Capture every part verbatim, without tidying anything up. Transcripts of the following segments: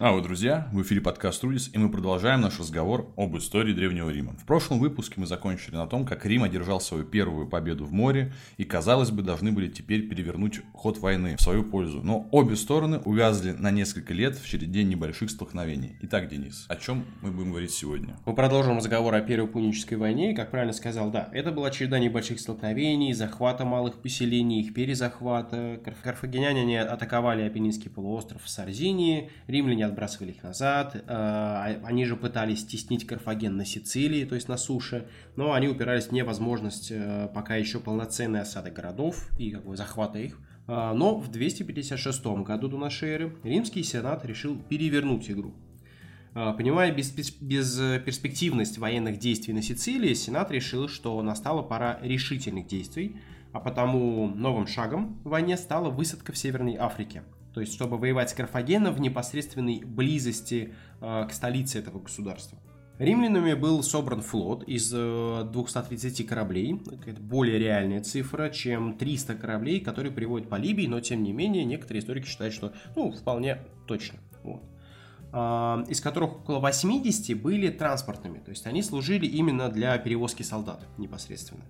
А вот, друзья, в эфире подкаст «Рудис», и мы продолжаем наш разговор об истории Древнего Рима. В прошлом выпуске мы закончили на том, как Рим одержал свою первую победу в море, и, казалось бы, должны были теперь перевернуть ход войны в свою пользу. Но обе стороны увязли на несколько лет в череде небольших столкновений. Итак, Денис, о чем мы будем говорить сегодня? Мы продолжим разговор о Первой Пунической войне, и, как правильно сказал, да, это была череда небольших столкновений, захвата малых поселений, их перезахвата. Карфагеняне атаковали Апеннинский полуостров в Сардинии, римляне отбрасывали их назад, они же пытались стеснить Карфаген на Сицилии, то есть на суше, но они упирались в невозможность пока еще полноценной осады городов и как бы захвата их. Но в двести пятьдесят шестом году до нашей эры римский сенат решил перевернуть игру. Понимая бесперспективность военных действий на Сицилии, сенат решил, что настала пора решительных действий, а потому новым шагом в войне стала высадка в Северной Африке. То есть, чтобы воевать с Карфагеном в непосредственной близости э, к столице этого государства. Римлянами был собран флот из э, двести тридцать кораблей. Это более реальная цифра, чем триста кораблей, которые приводят по Либии, но, тем не менее, некоторые историки считают, что, ну, вполне точно. Вот. Э, из которых около восемьдесят были транспортными. То есть, они служили именно для перевозки солдат непосредственно.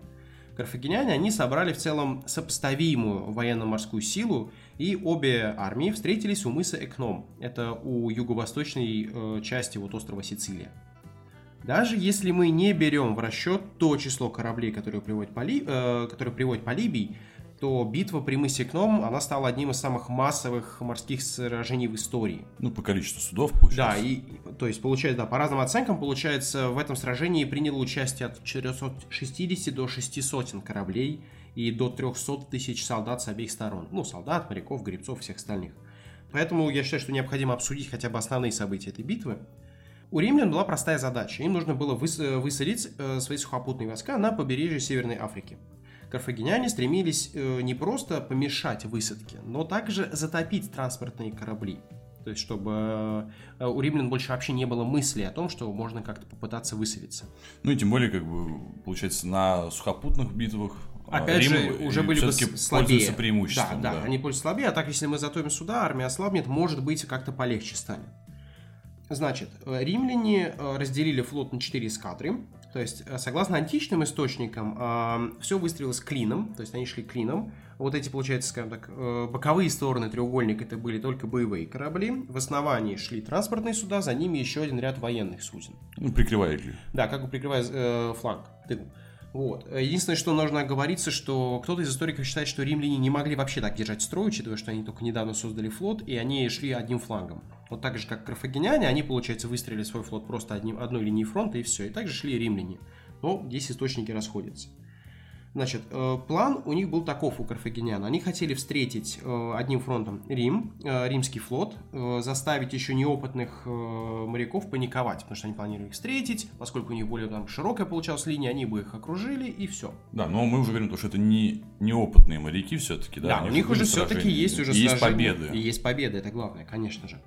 Карфагеняне, они собрали в целом сопоставимую военно-морскую силу, и обе армии встретились у мыса Экном, это у юго-восточной э, части вот острова Сицилия. Даже если мы не берем в расчет то число кораблей, которые приводят по, Ли, э, которые приводят по Либии, то битва при мысе Экном, она стала одним из самых массовых морских сражений в истории. Ну, по количеству судов, получается. Да, и, то есть, получается, да, по разным оценкам, получается, в этом сражении приняло участие от четырёхсот шестидесяти до шестисот кораблей и до трёхсот тысяч солдат с обеих сторон. Ну, солдат, моряков, гребцов, всех остальных. Поэтому я считаю, что необходимо обсудить хотя бы основные события этой битвы. У римлян была простая задача. Им нужно было высадить свои сухопутные войска на побережье Северной Африки. Карфагеняне стремились не просто помешать высадке, но также затопить транспортные корабли. То есть, чтобы у римлян больше вообще не было мысли о том, что можно как-то попытаться высадиться. Ну и тем более, как бы, получается, на сухопутных битвах опять Рим же, уже были бы слабее. Да, да, да, они пользуются слабее, а так, если мы затопим сюда, армия ослабнет, может быть, как-то полегче станет. Значит, римляне разделили флот на четыре эскадры. То есть, согласно античным источникам, все выстроилось клином, то есть они шли клином. Вот эти, получается, скажем так, боковые стороны треугольника, это были только боевые корабли. В основании шли транспортные суда, за ними еще один ряд военных суден. Ну, прикрывая. Да, как бы прикрывая э, фланг, тыл. Вот. Единственное, что нужно оговориться, что кто-то из историков считает, что римляне не могли вообще так держать строй, учитывая, что они только недавно создали флот, и они шли одним флангом. Вот так же, как карфагеняне, они, получается, выстроили свой флот просто одним, одной линией фронта, и все. И также шли римляне. Но здесь источники расходятся. Значит, план у них был таков у карфагенян. Они хотели встретить одним фронтом Рим, римский флот, заставить еще неопытных моряков паниковать, потому что они планировали их встретить, поскольку у них более там широкая получалась линия, они бы их окружили, и все. Да, но мы уже говорим, что это не неопытные моряки все-таки, да? Да, у них уже все-таки есть уже сражения. Есть победы. И есть победы, это главное, конечно же.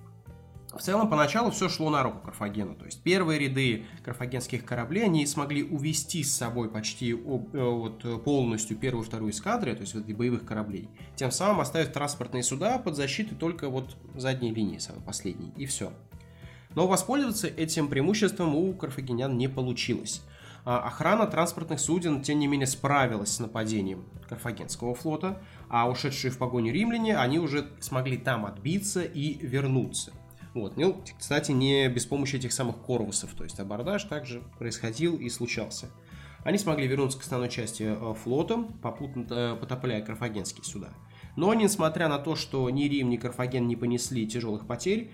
В целом, поначалу все шло на руку Карфагену. То есть, первые ряды карфагенских кораблей, они смогли увести с собой почти об, вот, полностью первую и вторую эскадры, то есть, вот, боевых кораблей. Тем самым оставив транспортные суда под защитой только вот задней линии, самой последней, и все. Но воспользоваться этим преимуществом у карфагенян не получилось. Охрана транспортных суден, тем не менее, справилась с нападением карфагенского флота, а ушедшие в погоню римляне, они уже смогли там отбиться и вернуться. Вот. Ну, кстати, не без помощи этих самых корвусов, то есть абордаж также происходил и случался. Они смогли вернуться к основной части флота, попутно потопляя карфагенские суда. Но несмотря на то, что ни Рим, ни Карфаген не понесли тяжелых потерь,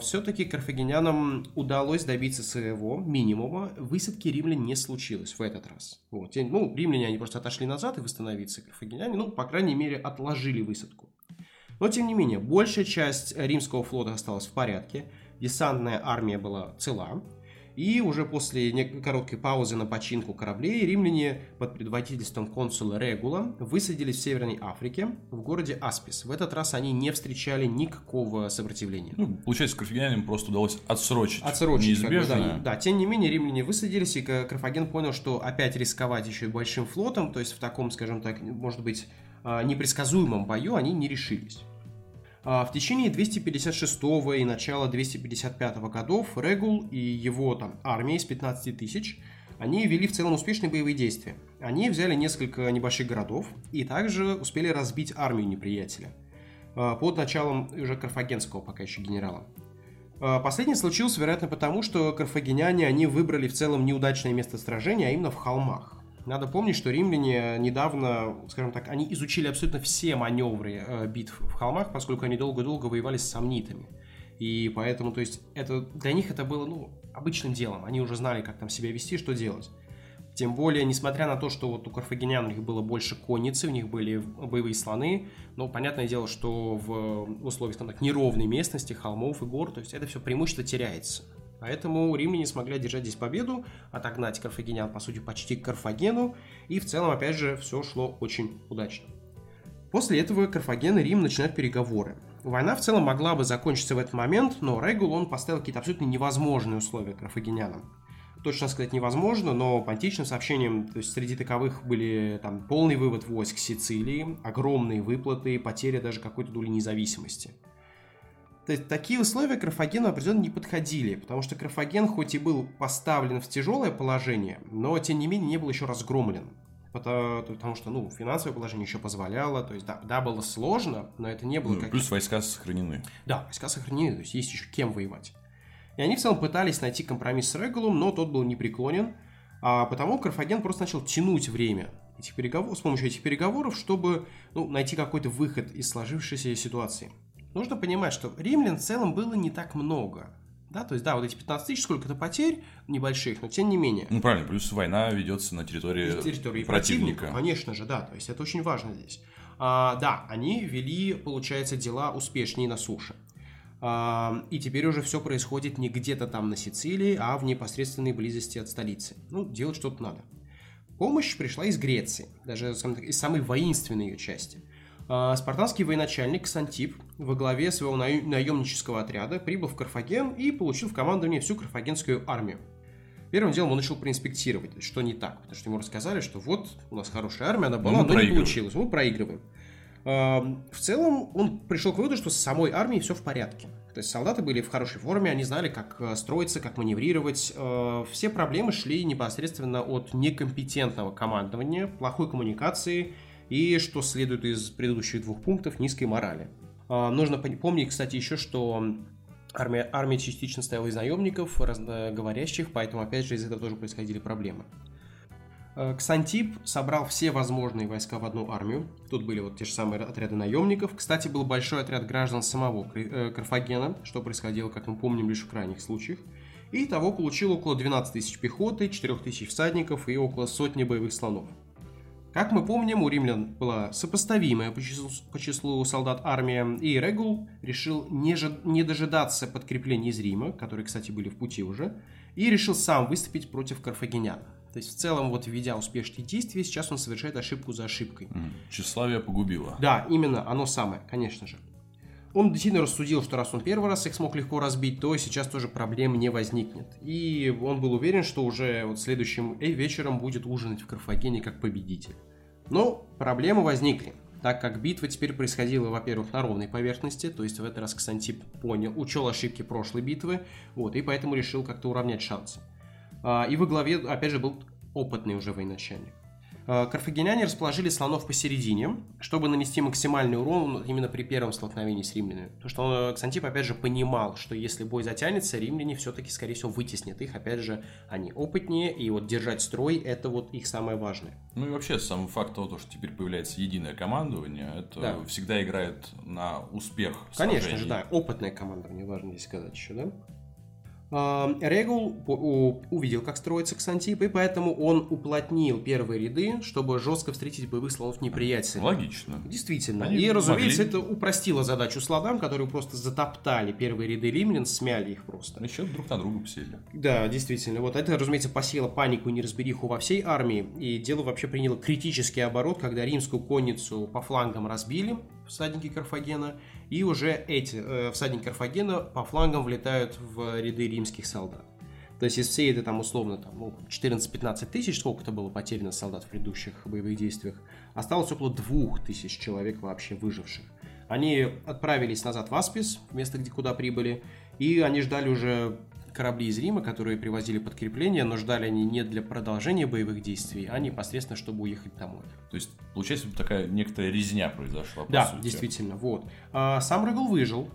все-таки карфагенянам удалось добиться своего минимума. Высадки римлян не случилось в этот раз. Вот. Ну, римляне они просто отошли назад и восстановиться, карфагеняне, ну, по крайней мере, отложили высадку. Но, тем не менее, большая часть римского флота осталась в порядке, десантная армия была цела, и уже после короткой паузы на починку кораблей римляне под предводительством консула Регула высадились в Северной Африке, в городе Аспис. В этот раз они не встречали никакого сопротивления. Ну, получается, карфагенянам просто удалось отсрочить, отсрочить неизбежное. Как бы, да, да, тем не менее, римляне высадились, и Карфаген понял, что опять рисковать еще и большим флотом, то есть в таком, скажем так, может быть, непредсказуемом бою они не решились. В течение двести пятьдесят шестого и начала двести пятьдесят пятого годов Регул и его там армия из пятнадцати тысяч, они вели в целом успешные боевые действия. Они взяли несколько небольших городов и также успели разбить армию неприятеля под началом уже карфагенского пока еще генерала. Последнее случилось, вероятно, потому, что карфагеняне они выбрали в целом неудачное место сражения, а именно в холмах. Надо помнить, что римляне недавно, скажем так, они изучили абсолютно все маневры э, битв в холмах, поскольку они долго-долго воевали с самнитами. И поэтому, то есть, это, для них это было, ну, обычным делом. Они уже знали, как там себя вести, что делать. Тем более, несмотря на то, что вот у карфагенян у них было больше конницы, у них были боевые слоны, но понятное дело, что в условиях там, так, неровной местности, холмов и гор, то есть, это все преимущество теряется. Поэтому римляне смогли одержать здесь победу, отогнать карфагенян, по сути, почти к Карфагену, и в целом, опять же, все шло очень удачно. После этого Карфаген и Рим начинают переговоры. Война в целом могла бы закончиться в этот момент, но Регул, он поставил какие-то абсолютно невозможные условия карфагенянам. Точно сказать невозможно, но по античным сообщениям, то есть среди таковых были там полный вывод войск Сицилии, огромные выплаты, потеря даже какой-то доли независимости. То есть такие условия Карфагену определенно не подходили, потому что Карфаген хоть и был поставлен в тяжелое положение, но тем не менее не был еще разгромлен, потому, потому что ну, финансовое положение еще позволяло, то есть да, да, было сложно, но это не было... Ну, как... Плюс войска сохранены. Да, войска сохранены, то есть есть еще кем воевать. И они в целом пытались найти компромисс с Регулом, но тот был непреклонен, а потому Карфаген просто начал тянуть время этих переговор... с помощью этих переговоров, чтобы ну, найти какой-то выход из сложившейся ситуации. Нужно понимать, что римлян в целом было не так много. Да, то есть, да, вот эти пятнадцать тысяч, сколько-то потерь небольших, но тем не менее. Ну, правильно, плюс война ведется на территории, территории противника. противника. Конечно же, да, то есть это очень важно здесь. А, да, они вели, получается, дела успешнее на суше. А, и теперь уже все происходит не где-то там на Сицилии, а в непосредственной близости от столицы. Ну, делать что-то надо. Помощь пришла из Греции, даже так, из самой воинственной ее части. Спартанский военачальник Ксантип во главе своего наемнического отряда прибыл в Карфаген и получил в командование всю карфагенскую армию. Первым делом он начал проинспектировать, что не так, потому что ему рассказали, что вот у нас хорошая армия, она была, но не получилась, мы проигрываем. В целом он пришел к выводу, что с самой армией все в порядке. То есть солдаты были в хорошей форме, они знали, как строиться, как маневрировать. Все проблемы шли непосредственно от некомпетентного командования, плохой коммуникации и, что следует из предыдущих двух пунктов, низкой морали. А, нужно помнить, кстати, еще, что армия, армия частично состояла из наемников, разноговорящих, поэтому, опять же, из этого тоже происходили проблемы. А, Ксантип собрал все возможные войска в одну армию. Тут были вот те же самые отряды наемников. Кстати, был большой отряд граждан самого Карфагена, что происходило, как мы помним, лишь в крайних случаях. И того получил около двенадцать тысяч пехоты, четыре тысячи всадников и около сотни боевых слонов. Как мы помним, у римлян была сопоставимая по числу, по числу солдат армия, и Регул решил не, же, не дожидаться подкреплений из Рима, которые, кстати, были в пути уже, и решил сам выступить против карфагенян. То есть, в целом, вот, введя успешные действия, сейчас он совершает ошибку за ошибкой. Тщеславие погубило. Да, именно, оно самое, конечно же. Он действительно рассудил, что раз он первый раз их смог легко разбить, то сейчас тоже проблем не возникнет. И он был уверен, что уже вот следующим вечером будет ужинать в Карфагене как победитель. Но проблемы возникли, так как битва теперь происходила, во-первых, на ровной поверхности, то есть в этот раз Ксантип понял, учел ошибки прошлой битвы, вот, и поэтому решил как-то уравнять шансы. И во главе, опять же, был опытный уже военачальник. Карфагеняне расположили слонов посередине, чтобы нанести максимальный урон именно при первом столкновении с римлянами. Потому что Ксантип, опять же, понимал, что если бой затянется, римляне все-таки, скорее всего, вытеснят их. Опять же, они опытнее, и вот держать строй – это вот их самое важное. Ну и вообще, сам факт того, что теперь появляется единое командование, это да. всегда играет на успех сражений. Конечно же, да. Опытное командование, важно здесь сказать еще, да? Регул увидел, как строится Ксантип, и поэтому он уплотнил первые ряды, чтобы жестко встретить боевых слонов неприятеля. Логично. Действительно. Они и, разумеется, могли... это упростило задачу слонам, которые просто затоптали первые ряды римлян, смяли их просто. Еще друг на друга посели. Да, действительно. Вот это, разумеется, посеяло панику и неразбериху во всей армии, и дело вообще приняло критический оборот, когда римскую конницу по флангам разбили всадники Карфагена, и уже эти э, всадники Карфагена по флангам влетают в ряды римских солдат. То есть из всей этой там условно там, ну, четырнадцать-пятнадцать тысяч, сколько-то было потеряно солдат в предыдущих боевых действиях, осталось около двух тысяч человек вообще выживших. Они отправились назад в Аспис, место, где, куда прибыли, и они ждали уже корабли из Рима, которые привозили подкрепление, но ждали они не для продолжения боевых действий, а непосредственно, чтобы уехать домой. То есть, получается, такая некоторая резня произошла. Да, сути. Действительно, вот. А сам Регул выжил,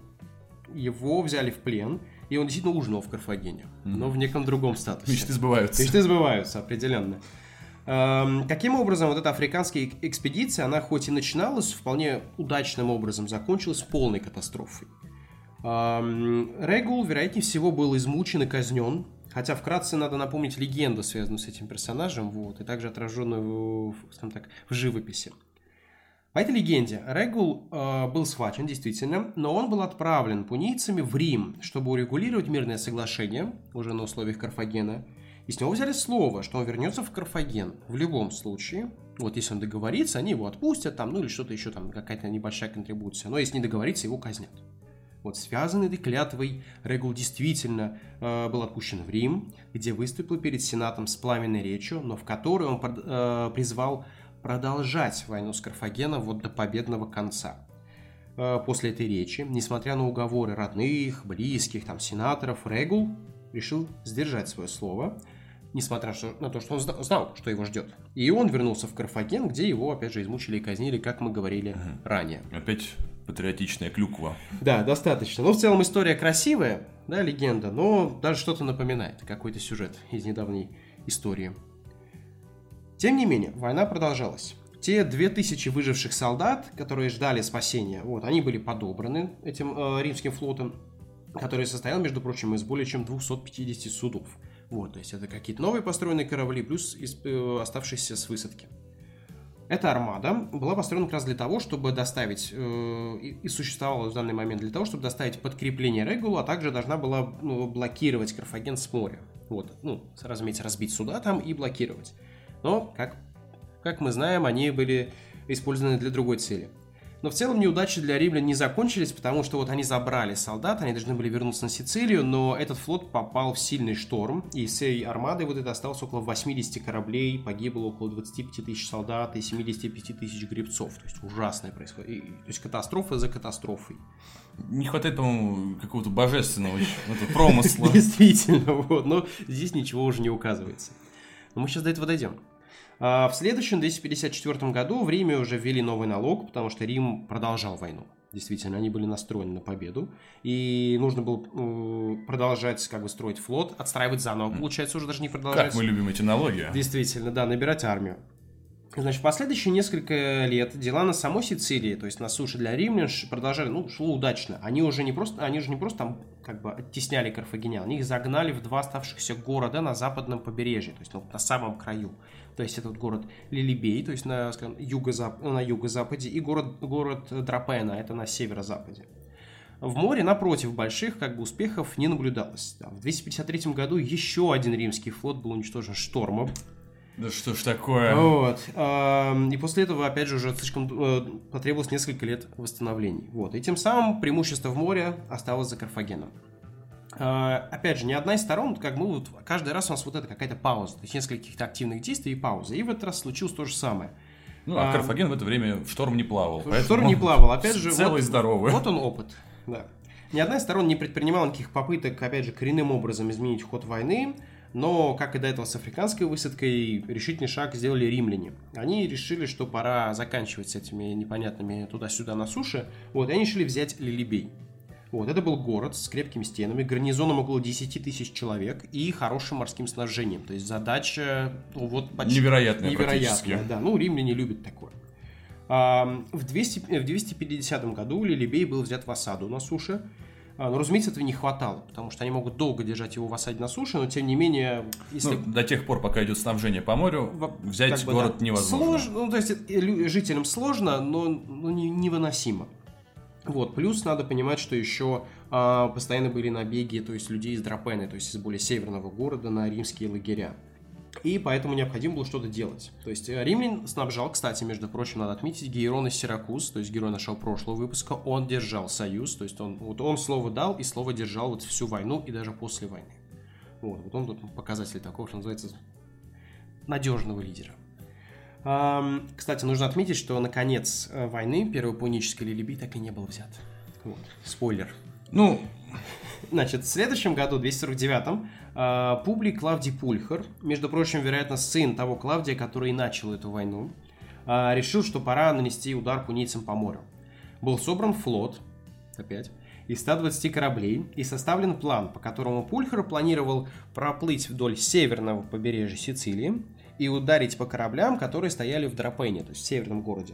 его взяли в плен, и он действительно ужинал в Карфагене, mm-hmm. но в неком другом статусе. Мечты сбываются. Мечты сбываются, определенно. Таким образом, вот эта африканская экспедиция, она хоть и начиналась вполне удачным образом, закончилась полной катастрофой. Регул, вероятнее всего, был измучен и казнен, хотя вкратце надо напомнить легенду, связанную с этим персонажем, вот, и также отраженную, скажем так, в живописи. По этой легенде Регул э, был схвачен, действительно, но он был отправлен пунийцами в Рим, чтобы урегулировать мирное соглашение, уже на условиях Карфагена. И с него взяли слово, что он вернется в Карфаген в любом случае. Вот если он договорится, они его отпустят, там, ну или что-то еще, там, какая-то небольшая контрибуция. Но если не договорится, его казнят. Вот, связанный этой клятвой, Регул действительно э, был отпущен в Рим, где выступил перед Сенатом с пламенной речью, но в которой он э, призвал продолжать войну с Карфагеном вот до победного конца. После этой речи, несмотря на уговоры родных, близких, там, сенаторов, Регул решил сдержать свое слово, несмотря на то, что он знал, что его ждет. И он вернулся в Карфаген, где его, опять же, измучили и казнили, как мы говорили угу. ранее. Опять патриотичная клюква. Да, достаточно. Но в целом история красивая, да, легенда, но даже что-то напоминает, какой-то сюжет из недавней истории. Тем не менее, война продолжалась. Те две тысячи выживших солдат, которые ждали спасения, вот, они были подобраны этим э, римским флотом, который состоял, между прочим, из более чем двухсот пятидесяти судов. Вот, то есть это какие-то новые построенные корабли, плюс из, э, оставшиеся с высадки. Эта армада была построена как раз для того, чтобы доставить, э, и существовала в данный момент для того, чтобы доставить подкрепление Регулу, а также должна была ну, блокировать Карфаген с моря. Вот, ну, разумеется, разбить суда там и блокировать. Но, как, как мы знаем, они были использованы для другой цели. Но в целом неудачи для римлян не закончились, потому что вот они забрали солдат, они должны были вернуться на Сицилию, но этот флот попал в сильный шторм, и всей армадой вот это осталось около восьмидесяти кораблей, погибло около двадцати пяти тысяч солдат и семидесяти пяти тысяч гребцов. То есть ужасное происходит. То есть катастрофа за катастрофой. Не хватает, по-моему, какого-то божественного промысла. Действительно, вот, но здесь ничего уже не указывается. Но мы сейчас до этого дойдем. В следующем, в двести пятьдесят четвёртом году, в Риме уже ввели новый налог, потому что Рим продолжал войну. Действительно, они были настроены на победу. И нужно было продолжать как бы строить флот, отстраивать заново. Получается, уже даже не продолжать. Как мы любим эти налоги. Действительно, да, набирать армию. Значит, в последующие несколько лет дела на самой Сицилии, то есть на суше для римлян, продолжали, ну, шло удачно. Они уже не просто, они уже не просто там как бы оттесняли карфагенян, они их загнали в два оставшихся города на западном побережье, то есть ну, на самом краю. То есть этот город Лилибей, то есть на, скажем, юго-зап... на юго-западе, и город, город Дрепана, это на северо-западе. В море, напротив, больших как бы успехов не наблюдалось. В двести пятьдесят третьем году еще один римский флот был уничтожен штормом. Да что ж такое? Вот. И после этого, опять же, уже слишком потребовалось несколько лет восстановлений. Вот. И тем самым преимущество в море осталось за Карфагеном. Опять же, ни одна из сторон, как мы вот, каждый раз у нас вот это какая-то пауза, то есть несколько каких-то активных действий и пауза. И в этот раз случилось то же самое. Ну, а Карфаген в это время в шторм не плавал. В шторм не плавал, опять же. Целый вот, здоровый. Вот он опыт, да. Ни одна из сторон не предпринимала никаких попыток, опять же, коренным образом изменить ход войны. Но, как и до этого с африканской высадкой, решительный шаг сделали римляне. Они решили, что пора заканчивать с этими непонятными туда-сюда на суше. Вот, и они решили взять Лилибей. Вот, это был город с крепкими стенами, гарнизоном около десяти тысяч человек и хорошим морским снабжением. То есть задача ну, вот, почти невероятная, невероятная да. Ну, римляне любят такое. А, в, двести, в двести пятидесятом году Лилибей был взят в осаду на суше. Но, разумеется, этого не хватало, потому что они могут долго держать его в осаде на суше, но, тем не менее... Если... Ну, до тех пор, пока идет снабжение по морю, взять как бы, город да. невозможно. Сложно, ну, то есть, жителям сложно, но ну, невыносимо. Вот, плюс надо понимать, что еще а, постоянно были набеги, то есть, людей из Драпены, то есть, из более северного города на римские лагеря. И поэтому необходимо было что-то делать. То есть, римлян снабжал, кстати, между прочим, надо отметить, Гиерон из Сиракуз, то есть, герой нашего прошлого выпуска, он держал союз, то есть, он, вот он слово дал и слово держал вот всю войну и даже после войны. Вот, вот он тут показатель такого, что называется, надежного лидера. Кстати, нужно отметить, что на конец войны Первой Пунической Лилибей так и не был взят. Вот. Спойлер. Ну, значит, в следующем году, в двести сорок девятом, Публий Клавдий Пульхер, между прочим, вероятно, сын того Клавдия, который и начал эту войну, решил, что пора нанести удар пунийцам по морю. Был собран флот, опять, из ста двадцати кораблей и составлен план, по которому Пульхер планировал проплыть вдоль северного побережья Сицилии и ударить по кораблям, которые стояли в Дрепане, то есть в северном городе.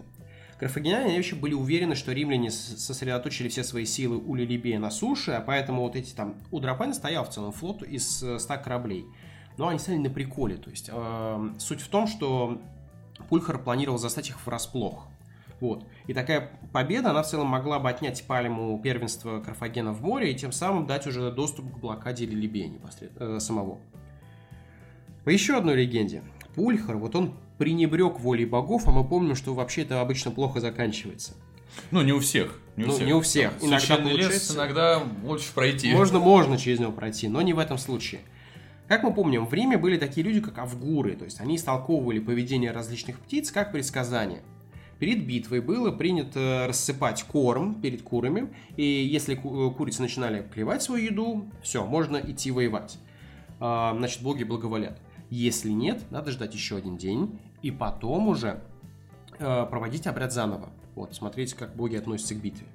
Карфагеняне вообще были уверены, что римляне сосредоточили все свои силы у Лилибея на суше, а поэтому вот эти там... У Дрепана стоял в целом флот из ста кораблей. Но они стали на приколе. То есть э, суть в том, что Пульхер планировал застать их врасплох. Вот. И такая победа, она в целом могла бы отнять пальму первенства Карфагена в море и тем самым дать уже доступ к блокаде Лилибея непосредственно э, самого. По еще одной легенде. Пульхер, вот он пренебрег волей богов, а мы помним, что вообще это обычно плохо заканчивается. Ну, не у всех. Не у ну, всех. Не у всех. Там, иногда получается... лес, иногда лучше пройти. Можно, можно через него пройти, но не в этом случае. Как мы помним, в Риме были такие люди, как авгуры, то есть они истолковывали поведение различных птиц как предсказания. Перед битвой было принято рассыпать корм перед курами, и если курицы начинали клевать свою еду, все, можно идти воевать. Значит, боги благоволят. Если нет, надо ждать еще один день и потом уже э, проводить обряд заново. Вот, смотрите, как боги относятся к битве.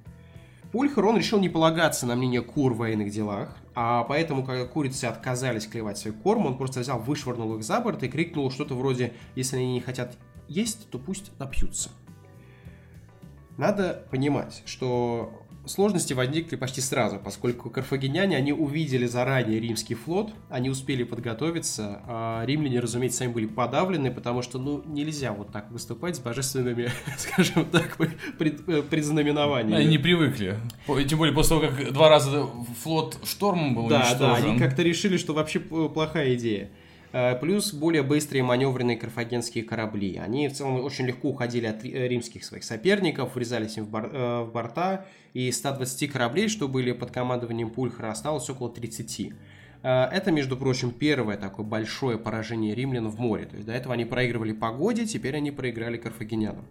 Пульхер, он решил не полагаться на мнение кур в военных делах, а поэтому, когда курицы отказались клевать свой корм, он просто взял, вышвырнул их за борт и крикнул что-то вроде «Если они не хотят есть, то пусть напьются». Надо понимать, что сложности возникли почти сразу, поскольку карфагеняне, они увидели заранее римский флот, они успели подготовиться, а римляне, разумеется, сами были подавлены, потому что, ну, нельзя вот так выступать с божественными, скажем так, предзнаменованиями. Они не привыкли, тем более после того, как два раза флот штормом был уничтожен. Да, да, они как-то решили, что вообще плохая идея. Плюс более быстрые маневренные карфагенские корабли. Они в целом очень легко уходили от римских своих соперников, врезались им в, бор- в борта. И ста двадцати кораблей, что были под командованием Пульхера, осталось около тридцати. Это, между прочим, первое такое большое поражение римлян в море. То есть до этого они проигрывали погоде, теперь они проиграли карфагенянам.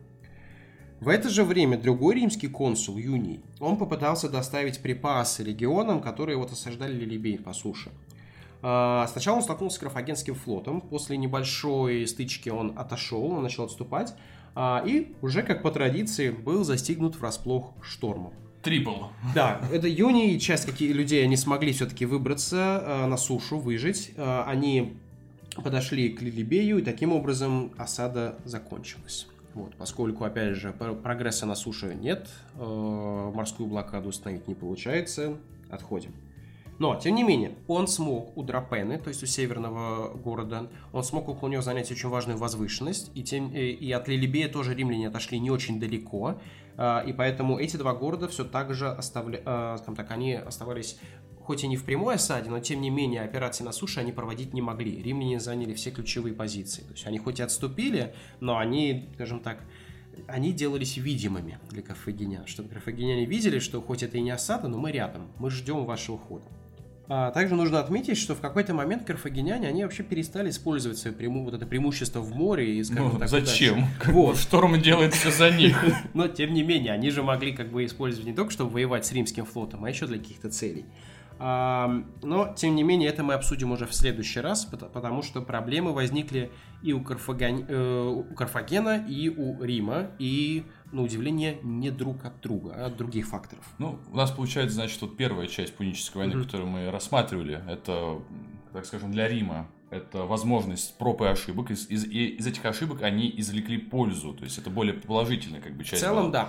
В это же время другой римский консул, Юний, он попытался доставить припасы легионам, которые вот осаждали Лилибей по суше. Сначала он столкнулся с карфагенским флотом, после небольшой стычки он отошел, он начал отступать, и уже, как по традиции, был застигнут врасплох штормом. Трипл. Да, это Юний, часть каких людей, они смогли все-таки выбраться на сушу, выжить, они подошли к Лилибею, и таким образом осада закончилась. Вот, поскольку, опять же, прогресса на суше нет, морскую блокаду установить не получается, отходим. Но, тем не менее, он смог у Дрепаны, то есть у северного города, он смог около него занять очень важную возвышенность, и, тем, и от Лилибея тоже римляне отошли не очень далеко, и поэтому эти два города все так же оставля, скажем так, они оставались, хоть и не в прямой осаде, но, тем не менее, операции на суше они проводить не могли. Римляне заняли все ключевые позиции, то есть они хоть и отступили, но они, скажем так, они делались видимыми для карфагенян, чтобы карфагеняне видели, что хоть это и не осада, но мы рядом, мы ждем вашего хода. Также нужно отметить, что в какой-то момент карфагеняне, они вообще перестали использовать свое прему... вот это преимущество в море. И, скажем, ну, так, зачем? Вот. Шторм делает все за них. Но, тем не менее, они же могли как бы использовать не только, чтобы воевать с римским флотом, а еще для каких-то целей. Но, тем не менее, это мы обсудим уже в следующий раз, потому что проблемы возникли и у, Карфаген... у Карфагена, и у Рима, и, на удивление, не друг от друга, а от других факторов. Ну, у нас получается, значит, вот первая часть Пунической войны, mm-hmm. которую мы рассматривали, это, так скажем, для Рима. Это возможность проб и ошибок. Из, из, из этих ошибок они извлекли пользу, то есть это более положительная как бы часть. В целом, была. Да.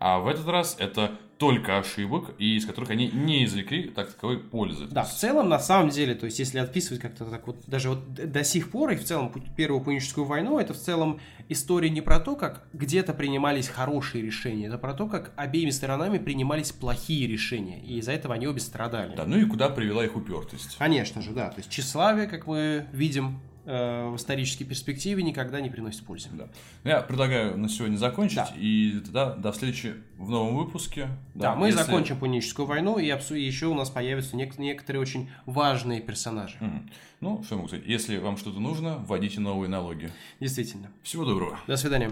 А в этот раз это только ошибок, и из которых они не извлекли так таковой пользы. Да, в целом, на самом деле, то есть если отписывать как-то так вот, даже вот до сих пор, и в целом Первую Пуническую войну, это в целом история не про то, как где-то принимались хорошие решения, это про то, как обеими сторонами принимались плохие решения, и из-за этого они обе страдали. Да, ну и куда привела их упертость. Конечно же, да, то есть тщеславие, как мы видим, в исторической перспективе никогда не приносит пользы. Да. Я предлагаю на сегодня закончить, да. и тогда до встречи в новом выпуске. Да, да мы если... закончим Пуническую войну, и обсу... еще у нас появятся нек... некоторые очень важные персонажи. Mm-hmm. Ну, все могу сказать. Если вам что-то нужно, вводите новые налоги. Действительно. Всего доброго. До свидания.